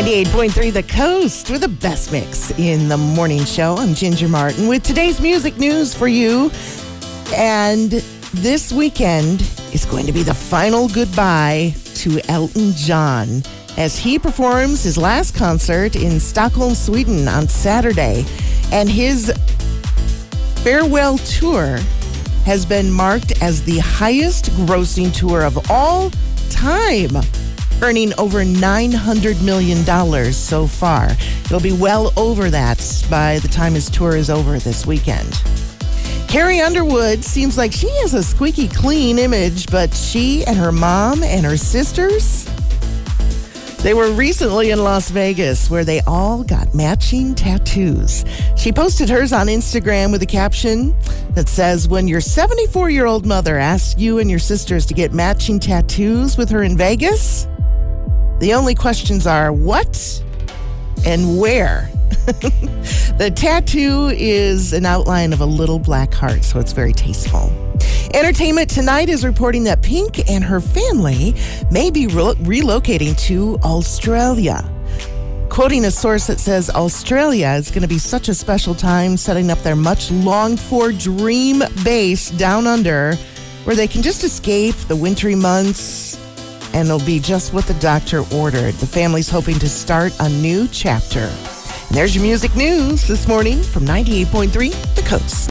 98.3 The Coast with the best mix in the morning show. I'm Ginger Martin with today's music news for you. And this weekend is going to be the final goodbye to Elton John as he performs his last concert in Stockholm, Sweden on Saturday. And his farewell tour has been marked as the highest grossing tour of all time, earning over $900 million so far. It'll be well over that by the time his tour is over this weekend. Carrie Underwood seems like she has a squeaky clean image, but she and her mom and her sisters, they were recently in Las Vegas where they all got matching tattoos. She posted hers on Instagram with a caption that says, "When your 74-year-old mother asked you and your sisters to get matching tattoos with her in Vegas, the only questions are what and where." The tattoo is an outline of a little black heart, so it's very tasteful. Entertainment Tonight is reporting that P!nk and her family may be relocating to Australia. Quoting a source that says, "Australia is going to be such a special time setting up their much longed for dream base down under where they can just escape the wintry months. And it'll be just what the doctor ordered." The family's hoping to start a new chapter. And there's your music news this morning from 98.3 The Coast.